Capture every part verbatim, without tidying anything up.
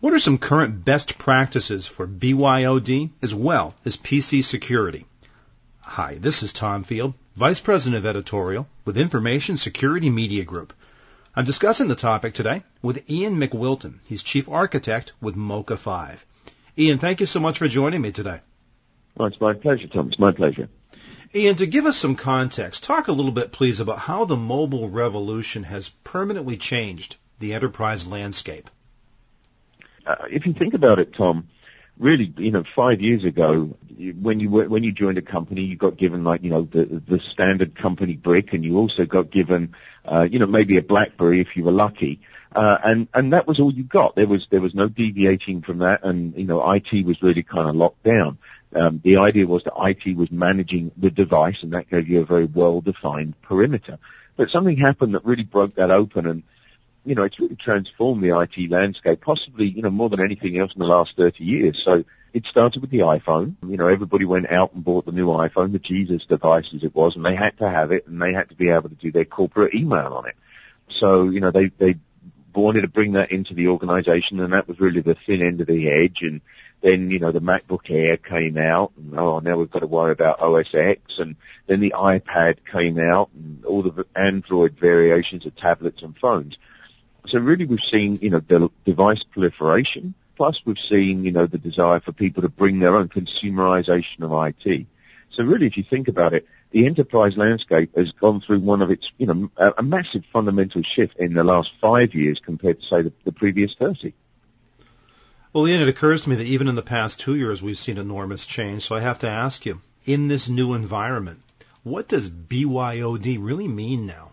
What are some current best practices for B Y O D as well as P C security? Hi, this is Tom Field, Vice President of Editorial with Information Security Media Group. I'm discussing the topic today with Ian McWilton. He's Chief Architect with MokaFive. Ian, thank you so much for joining me today. Well, it's my pleasure, Tom. It's my pleasure. Ian, to give us some context, talk a little bit, please, about how the mobile revolution has permanently changed the enterprise landscape. Uh, if you think about it, Tom, really, you know, five years ago, when you were, when you joined a company, you got given, like, you know, the the standard company brick, and you also got given, uh, you know, maybe a BlackBerry if you were lucky, uh, and and that was all you got. There was there was no deviating from that, and you know, I T was really kind of locked down. Um, the idea was that I T was managing the device, and that gave you a very well-defined perimeter. But something happened that really broke that open, and you know, it's really transformed the I T landscape, possibly, you know, more than anything else in the last thirty years. So it started with the iPhone. You know, everybody went out and bought the new iPhone, the Jesus device as it was, and they had to have it, and they had to be able to do their corporate email on it. So, you know, they, they wanted to bring that into the organization, and that was really the thin end of the edge. And then, you know, the MacBook Air came out, and oh, now we've got to worry about O S X, and then the iPad came out, and all the Android variations of tablets and phones. So really we've seen, you know, de- device proliferation, plus we've seen, you know, the desire for people to bring their own consumerization of I T. So really, if you think about it, the enterprise landscape has gone through one of its, you know, a, a massive fundamental shift in the last five years compared to, say, the, the previous thirty. Well, Ian, it occurs to me that even in the past two years we've seen enormous change, so I have to ask you, in this new environment, what does B Y O D really mean now?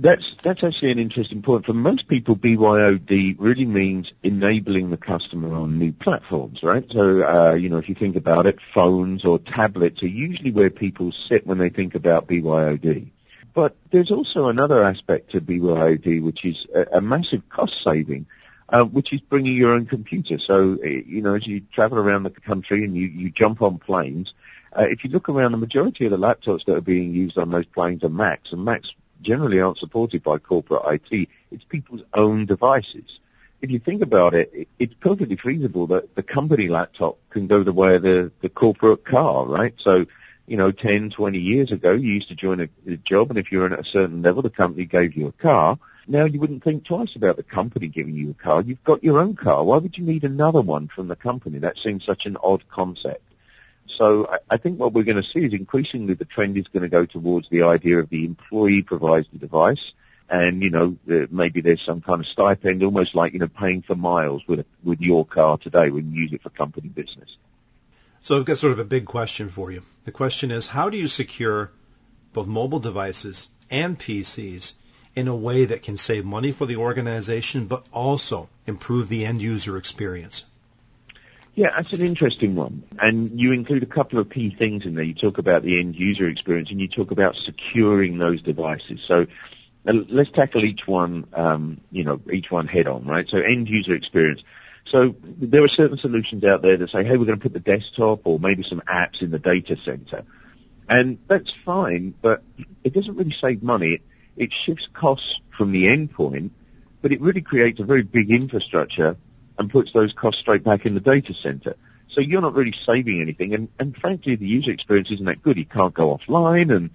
That's that's actually an interesting point. For most people, B Y O D really means enabling the customer on new platforms, right? So, uh, you know, if you think about it, phones or tablets are usually where people sit when they think about B Y O D. But there's also another aspect to B Y O D, which is a, a massive cost saving, uh, which is bringing your own computer. So, you know, as you travel around the country and you, you jump on planes, uh, if you look around, the majority of the laptops that are being used on those planes are Macs, and Macs generally aren't supported by corporate I T. It's people's own devices. If you think about it, it's perfectly feasible that the company laptop can go the way of the, the corporate car, right? So, you know, ten, twenty years ago, you used to join a, a job, and if you were at a certain level, the company gave you a car. Now you wouldn't think twice about the company giving you a car. You've got your own car. Why would you need another one from the company? That seems such an odd concept. So I think what we're going to see is increasingly the trend is going to go towards the idea of the employee provides the device, and, you know, maybe there's some kind of stipend, almost like, you know, paying for miles with a, with your car today when you use it for company business. So I've got sort of a big question for you. The question is, how do you secure both mobile devices and P Cs in a way that can save money for the organization but also improve the end-user experience? Yeah, that's an interesting one. And you include a couple of key things in there. You talk about the end user experience, and you talk about securing those devices. So let's tackle each one, um, you know, each one head on, right? So end user experience. So there are certain solutions out there that say, hey, we're going to put the desktop or maybe some apps in the data center. And that's fine, but it doesn't really save money. It, it shifts costs from the endpoint, but it really creates a very big infrastructure and puts those costs straight back in the data center. So you're not really saving anything, and, and frankly, the user experience isn't that good. You can't go offline, and,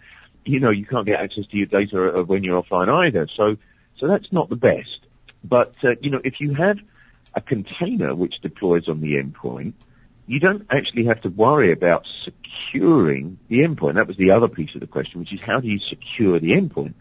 you know, you can't get access to your data when you're offline either. So so that's not the best. But, uh, you know, if you have a container which deploys on the endpoint, you don't actually have to worry about securing the endpoint. That was the other piece of the question, which is how do you secure the endpoint?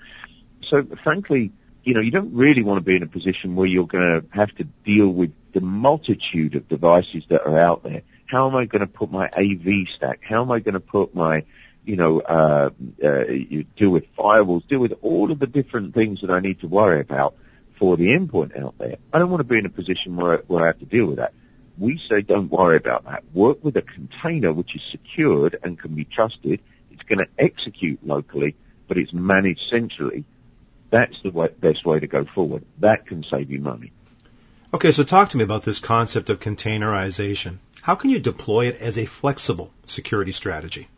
So, frankly, you know, you don't really want to be in a position where you're going to have to deal with the multitude of devices that are out there. How am I going to put my A V stack? How am I going to put my, you know, uh, uh, you deal with firewalls, deal with all of the different things that I need to worry about for the endpoint out there? I don't want to be in a position where, where I have to deal with that. We say don't worry about that. Work with a container which is secured and can be trusted. It's going to execute locally, but it's managed centrally. That's the way, best way to go forward. That can save you money. Okay, so talk to me about this concept of containerization. How can you deploy it as a flexible security strategy?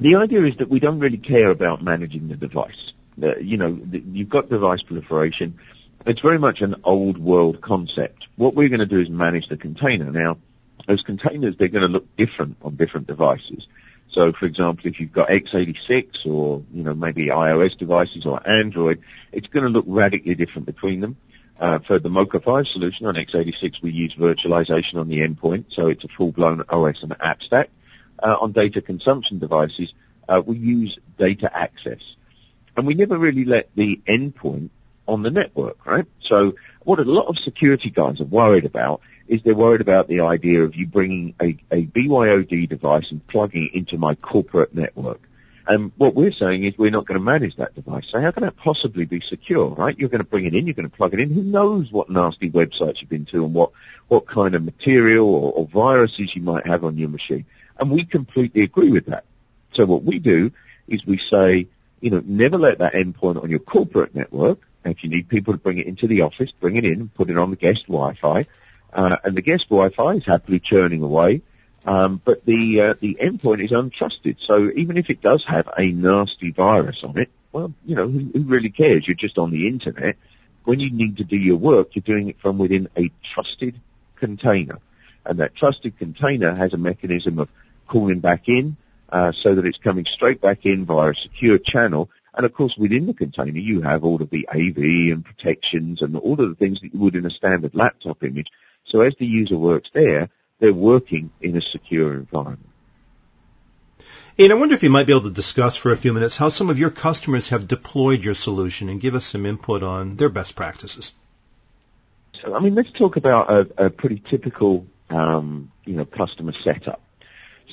The idea is that we don't really care about managing the device. Uh, you know, the, you've got device proliferation. it's very much an old world concept. What we're going to do is manage the container. Now, those containers, they're going to look different on different devices. So, for example, if you've got x eighty-six or, you know, maybe iOS devices or Android, it's going to look radically different between them. Uh, for the MokaFive solution on x eighty-six, we use virtualization on the endpoint, so it's a full-blown O S and app stack. Uh, on data consumption devices, uh, we use data access. And we never really let the endpoint on the network, right? So what a lot of security guys are worried about is they're worried about the idea of you bringing a, a B Y O D device and plugging it into my corporate network. And what we're saying is we're not going to manage that device. So how can that possibly be secure, right? You're going to bring it in, you're going to plug it in. Who knows what nasty websites you've been to and what, what kind of material or, or viruses you might have on your machine. And we completely agree with that. So what we do is we say, you know, never let that endpoint on your corporate network. If you need people to bring it into the office, bring it in and put it on the guest Wi-Fi. Uh, and the guest Wi-Fi is happily churning away, um, but the uh, the endpoint is untrusted. So even if it does have a nasty virus on it, well, you know, who, who really cares? You're just on the internet. When you need to do your work, you're doing it from within a trusted container, and that trusted container has a mechanism of calling back in, uh, so that it's coming straight back in via a secure channel. And, of course, within the container, you have all of the A V and protections and all of the things that you would in a standard laptop image. So as the user works there, they're working in a secure environment. Ian, I wonder if you might be able to discuss for a few minutes how some of your customers have deployed your solution and give us some input on their best practices. So, I mean, let's talk about a, a pretty typical, um, you know, customer setup.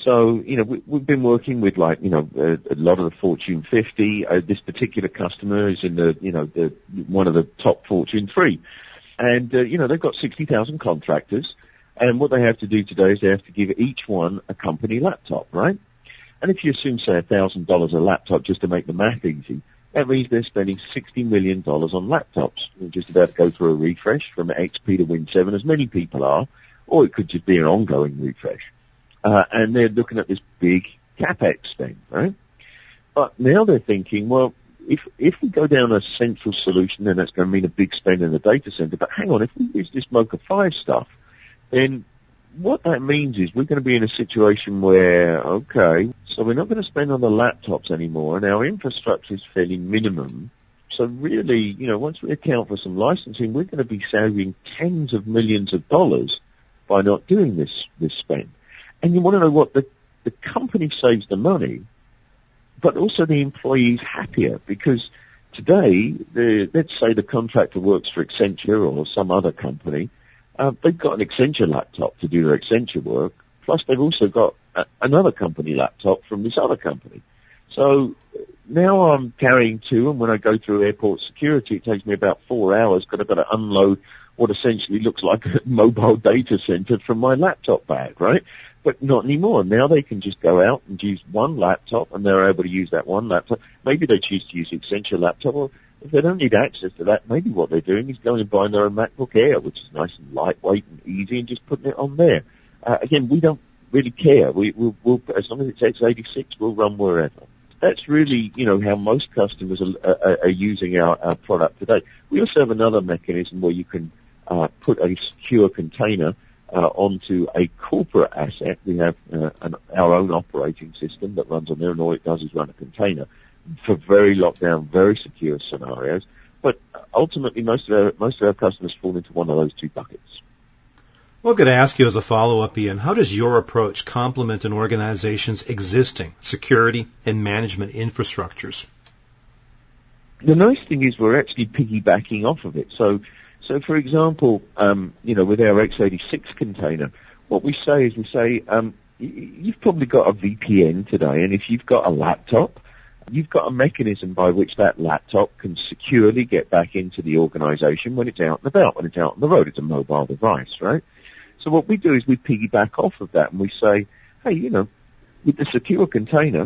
So, you know, we, we've been working with, like, you know, a, a lot of the Fortune fifty. Uh, this particular customer is in the, you know, the, one of the top Fortune three. And, uh, you know, they've got sixty thousand contractors. And what they have to do today is they have to give each one a company laptop, right? And if you assume, say, one thousand dollars a laptop just to make the math easy, that means they're spending sixty million dollars on laptops. We're just about to go through a refresh from X P to Win seven, as many people are, or it could just be an ongoing refresh. Uh, and they're looking at this big CapEx spend, right? But now they're thinking, well, if if we go down a central solution, then that's going to mean a big spend in the data center. But hang on, if we use this MokaFive stuff, then what that means is we're going to be in a situation where, okay, so we're not going to spend on the laptops anymore, and our infrastructure is fairly minimum. So really, you know, once we account for some licensing, we're going to be saving tens of millions of dollars by not doing this this spend. And you want to know what? The, the company saves the money, but also the employee's happier, because today, the, let's say the contractor works for Accenture or some other company. Uh, they've got an Accenture laptop to do their Accenture work, plus they've also got a, another company laptop from this other company. So now I'm carrying two, and when I go through airport security, it takes me about four hours because I've got to unload what essentially looks like a mobile data center from my laptop bag, right? But not anymore. Now they can just go out and use one laptop, and they're able to use that one laptop. Maybe they choose to use the Accenture laptop, or if they don't need access to that, maybe what they're doing is going and buying their own MacBook Air, which is nice and lightweight and easy, and just putting it on there. Uh, again, we don't really care. We, we'll, we'll, as long as it's x eighty-six, we'll run wherever. That's really, you know, how most customers are, are, are using our, our product today. We also have another mechanism where you can uh, put a secure container Uh, onto a corporate asset. We have uh, an, our own operating system that runs on there, and all it does is run a container for very lockdown, very secure scenarios. But ultimately, most of our most of our customers fall into one of those two buckets. Well, I'm going to ask you as a follow-up, Ian, how does your approach complement an organization's existing security and management infrastructures? The nice thing is we're actually piggybacking off of it. So. So, for example, um, you know, with our x eighty-six container, what we say is we say, um, you've probably got a V P N today, and if you've got a laptop, you've got a mechanism by which that laptop can securely get back into the organization when it's out and about, when it's out on the road. It's a mobile device, right? So what we do is we piggyback off of that, and we say, hey, you know, with the secure container,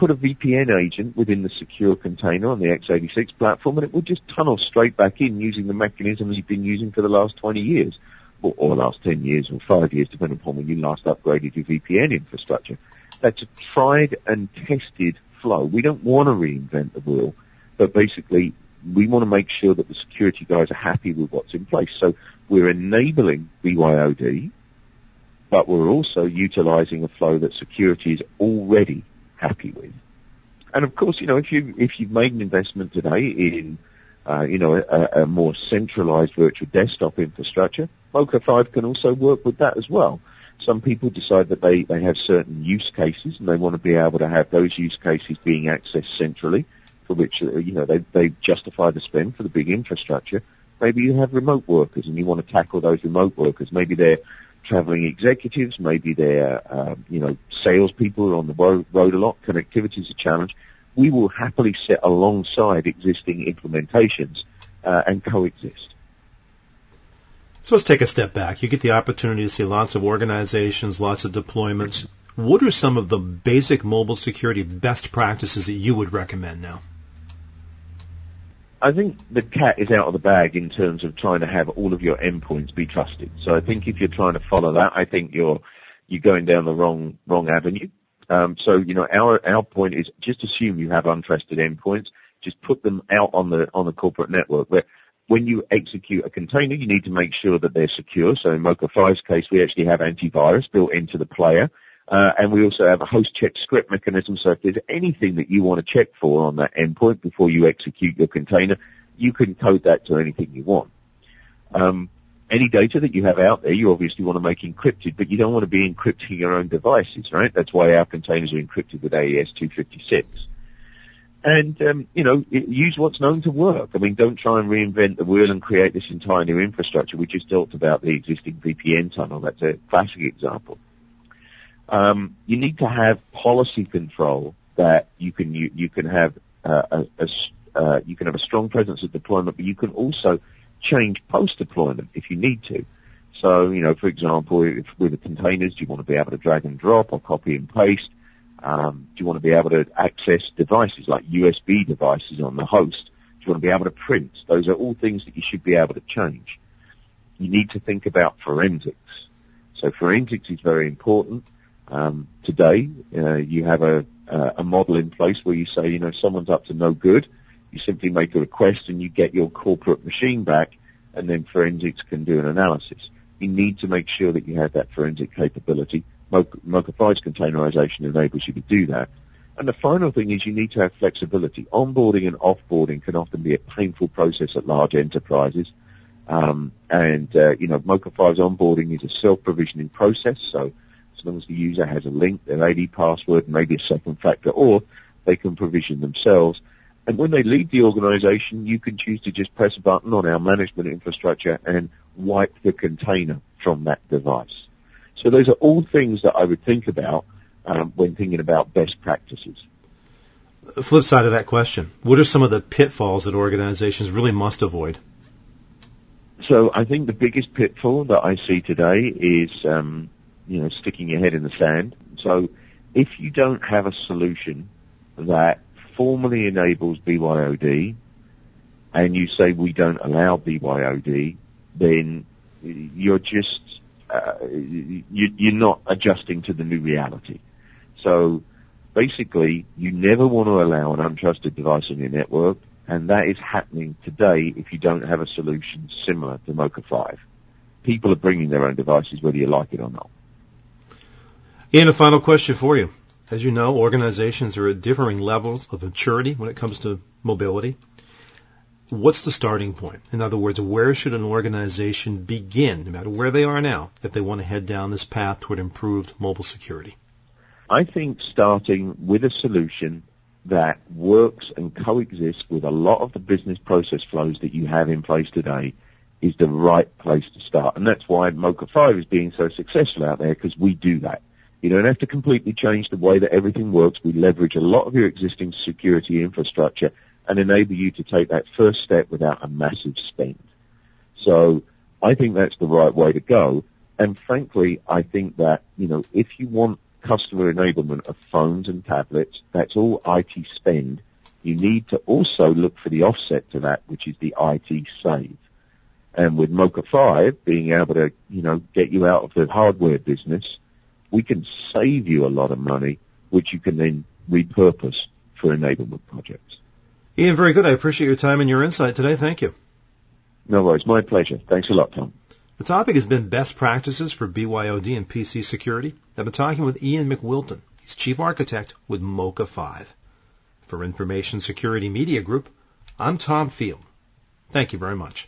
put a V P N agent within the secure container on the x eighty-six platform, and it will just tunnel straight back in using the mechanism you've been using for the last twenty years, or, or last ten years, or five years, depending upon when you last upgraded your V P N infrastructure. That's a tried and tested flow. We don't want to reinvent the wheel, but basically we want to make sure that the security guys are happy with what's in place. So we're enabling B Y O D, but we're also utilizing a flow that security is already happy with. And of course, you know, if you, if you've made an investment today in, uh, you know, a, a more centralized virtual desktop infrastructure, MokaFive can also work with that as well. Some people decide that they, they have certain use cases and they want to be able to have those use cases being accessed centrally, for which, you know, they, they justify the spend for the big infrastructure. Maybe you have remote workers and you want to tackle those remote workers. Maybe they're traveling executives, maybe they're, um, you know, salespeople on the road, road a lot. Connectivity is a challenge. We will happily sit alongside existing implementations uh, and coexist. So let's take a step back. You get the opportunity to see lots of organizations, lots of deployments. What are some of the basic mobile security best practices that you would recommend now? I think the cat is out of the bag in terms of trying to have all of your endpoints be trusted. So I think if you're trying to follow that, I think you're you're going down the wrong wrong avenue. Um, so you know, our our point is just assume you have untrusted endpoints. Just put them out on the on the corporate network. Where when you execute a container, you need to make sure that they're secure. So in MokaFive's case, we actually have antivirus built into the player. Uh, and we also have a host check script mechanism. So if there's anything that you want to check for on that endpoint before you execute your container, you can code that to anything you want. Um, any data that you have out there, you obviously want to make encrypted, but you don't want to be encrypting your own devices, right? That's why our containers are encrypted with A E S two fifty-six. And, um, you know, use what's known to work. I mean, don't try and reinvent the wheel and create this entire new infrastructure. We just talked about the existing V P N tunnel. That's a classic example. Um, you need to have policy control that you can you, you can have uh, a, a uh, you can have a strong presence at deployment, but you can also change post-deployment if you need to. So, you know, for example, if, with the containers, do you want to be able to drag and drop or copy and paste? Um, do you want to be able to access devices like U S B devices on the host? Do you want to be able to print? Those are all things that you should be able to change. You need to think about forensics. So forensics is very important. Um, today, uh, you have a, uh, a model in place where you say, you know, someone's up to no good. You simply make a request and you get your corporate machine back, and then forensics can do an analysis. You need to make sure that you have that forensic capability. MokaFive's containerization enables you to do that. And the final thing is you need to have flexibility. Onboarding and offboarding can often be a painful process at large enterprises. Um, and, uh, you know, MokaFive's onboarding is a self-provisioning process. So as long as the user has a link, their A D password, maybe a second factor, or they can provision themselves. And when they leave the organization, you can choose to just press a button on our management infrastructure and wipe the container from that device. So those are all things that I would think about um, when thinking about best practices. The flip side of that question, what are some of the pitfalls that organizations really must avoid? So I think the biggest pitfall that I see today is, um, you know, sticking your head in the sand. So if you don't have a solution that formally enables B Y O D and you say we don't allow B Y O D, then you're just... Uh, you, you're not adjusting to the new reality. So basically, you never want to allow an untrusted device on your network, and that is happening today if you don't have a solution similar to MokaFive. People are bringing their own devices, whether you like it or not. Ian, a final question for you. As you know, organizations are at differing levels of maturity when it comes to mobility. What's the starting point? In other words, where should an organization begin, no matter where they are now, if they want to head down this path toward improved mobile security? I think starting with a solution that works and coexists with a lot of the business process flows that you have in place today is the right place to start. And that's why MokaFive is being so successful out there, because we do that. You don't have to completely change the way that everything works. We leverage a lot of your existing security infrastructure and enable you to take that first step without a massive spend. So I think that's the right way to go. And frankly, I think that, you know, if you want customer enablement of phones and tablets, that's all I T spend. You need to also look for the offset to that, which is the I T save. And with MokaFive being able to, you know, get you out of the hardware business, we can save you a lot of money, which you can then repurpose for enablement projects. Ian, very good. I appreciate your time and your insight today. Thank you. No worries. My pleasure. Thanks a lot, Tom. The topic has been best practices for B Y O D and P C security. I've been talking with Ian McWilton. He's chief architect with MokaFive. For Information Security Media Group, I'm Tom Field. Thank you very much.